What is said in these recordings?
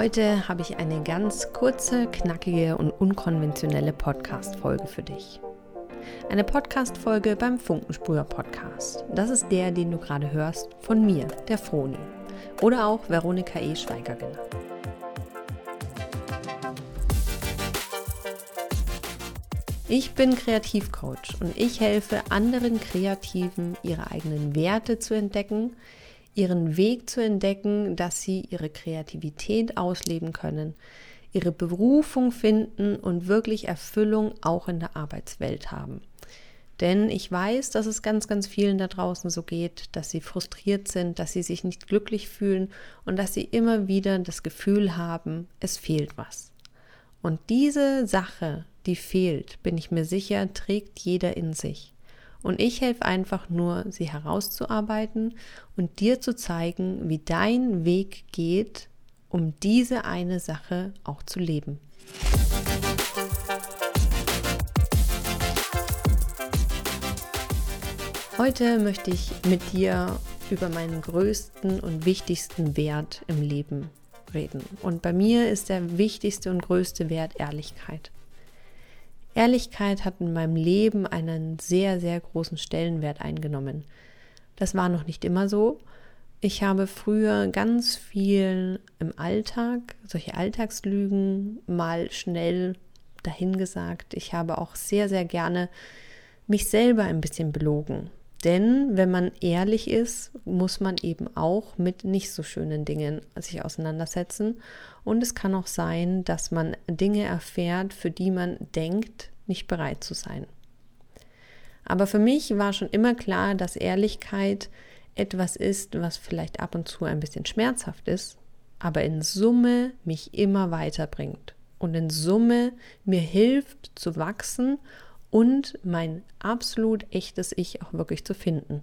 Heute habe ich eine ganz kurze, knackige und unkonventionelle Podcast-Folge für dich. Eine Podcast-Folge beim Funkenspur-Podcast. Das ist der, den du gerade hörst, von mir, der Froni. Oder auch Veronika E. Schweiger genannt. Ich bin Kreativcoach und ich helfe anderen Kreativen, ihre eigenen Werte zu entdecken, ihren Weg zu entdecken, dass sie ihre Kreativität ausleben können, ihre Berufung finden und wirklich Erfüllung auch in der Arbeitswelt haben. Denn ich weiß, dass es ganz, ganz vielen da draußen so geht, dass sie frustriert sind, dass sie sich nicht glücklich fühlen und dass sie immer wieder das Gefühl haben, es fehlt was. Und diese Sache, die fehlt, bin ich mir sicher, trägt jeder in sich. Und ich helfe einfach nur, sie herauszuarbeiten und dir zu zeigen, wie dein Weg geht, um diese eine Sache auch zu leben. Heute möchte ich mit dir über meinen größten und wichtigsten Wert im Leben reden. Und bei mir ist der wichtigste und größte Wert Ehrlichkeit. Ehrlichkeit hat in meinem Leben einen sehr, sehr großen Stellenwert eingenommen. Das war noch nicht immer so. Ich habe früher ganz viel im Alltag, solche Alltagslügen, mal schnell dahingesagt. Ich habe auch sehr, sehr gerne mich selber ein bisschen belogen. Denn wenn man ehrlich ist, muss man eben auch mit nicht so schönen Dingen sich auseinandersetzen. Und es kann auch sein, dass man Dinge erfährt, für die man denkt, nicht bereit zu sein. Aber für mich war schon immer klar, dass Ehrlichkeit etwas ist, was vielleicht ab und zu ein bisschen schmerzhaft ist, aber in Summe mich immer weiterbringt und in Summe mir hilft zu wachsen und mein absolut echtes Ich auch wirklich zu finden.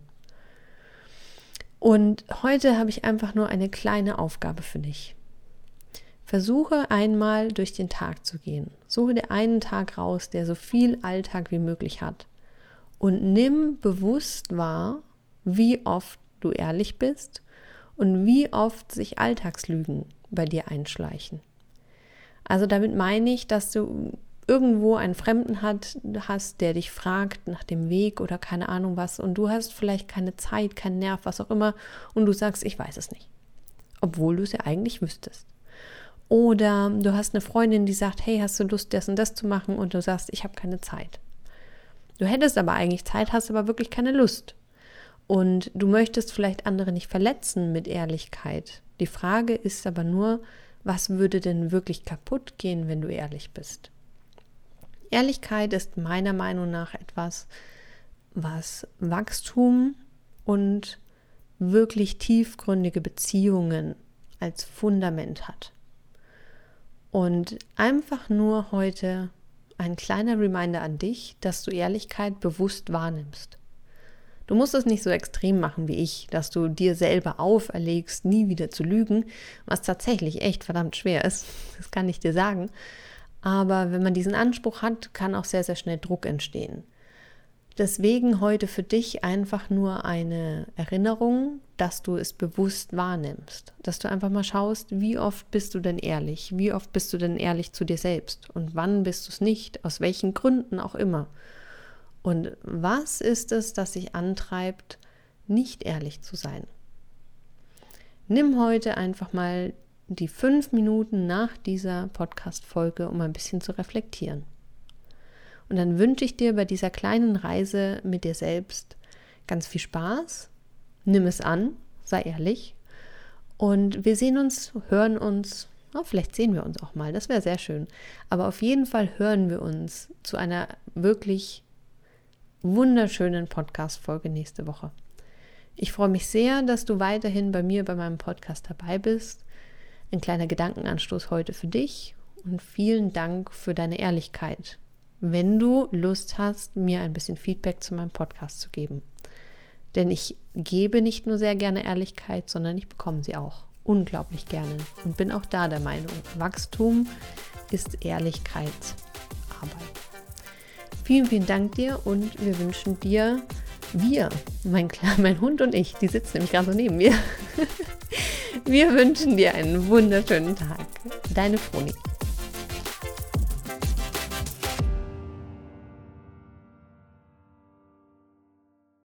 Und heute habe ich einfach nur eine kleine Aufgabe für dich. Versuche einmal durch den Tag zu gehen. Suche dir einen Tag raus, der so viel Alltag wie möglich hat. Und nimm bewusst wahr, wie oft du ehrlich bist und wie oft sich Alltagslügen bei dir einschleichen. Also damit meine ich, dass du irgendwo einen Fremden hast, der dich fragt nach dem Weg oder keine Ahnung was und du hast vielleicht keine Zeit, keinen Nerv, was auch immer und du sagst, ich weiß es nicht, obwohl du es ja eigentlich wüsstest. Oder du hast eine Freundin, die sagt, hey, hast du Lust, das und das zu machen und du sagst, ich habe keine Zeit. Du hättest aber eigentlich Zeit, hast aber wirklich keine Lust und du möchtest vielleicht andere nicht verletzen mit Ehrlichkeit. Die Frage ist aber nur, was würde denn wirklich kaputt gehen, wenn du ehrlich bist? Ehrlichkeit ist meiner Meinung nach etwas, was Wachstum und wirklich tiefgründige Beziehungen als Fundament hat. Und einfach nur heute ein kleiner Reminder an dich, dass du Ehrlichkeit bewusst wahrnimmst. Du musst es nicht so extrem machen wie ich, dass du dir selber auferlegst, nie wieder zu lügen, was tatsächlich echt verdammt schwer ist, das kann ich dir sagen. Aber wenn man diesen Anspruch hat, kann auch sehr, sehr schnell Druck entstehen. Deswegen heute für dich einfach nur eine Erinnerung, dass du es bewusst wahrnimmst. Dass du einfach mal schaust, wie oft bist du denn ehrlich? Wie oft bist du denn ehrlich zu dir selbst? Und wann bist du es nicht? Aus welchen Gründen auch immer? Und was ist es, das dich antreibt, nicht ehrlich zu sein? Nimm heute einfach mal die 5 Minuten nach dieser Podcast-Folge, um ein bisschen zu reflektieren. Und dann wünsche ich dir bei dieser kleinen Reise mit dir selbst ganz viel Spaß. Nimm es an, sei ehrlich. Und wir sehen uns, hören uns, vielleicht sehen wir uns auch mal, das wäre sehr schön. Aber auf jeden Fall hören wir uns zu einer wirklich wunderschönen Podcast-Folge nächste Woche. Ich freue mich sehr, dass du weiterhin bei mir bei meinem Podcast dabei bist. Ein kleiner Gedankenanstoß heute für dich und vielen Dank für deine Ehrlichkeit. Wenn du Lust hast, mir ein bisschen Feedback zu meinem Podcast zu geben. Denn ich gebe nicht nur sehr gerne Ehrlichkeit, sondern ich bekomme sie auch unglaublich gerne und bin auch da der Meinung, Wachstum ist Ehrlichkeitsarbeit. Vielen, vielen Dank dir und wir wünschen dir, mein Hund und ich, die sitzen nämlich gerade so neben mir, Wir wünschen dir einen wunderschönen Tag. Deine Froni.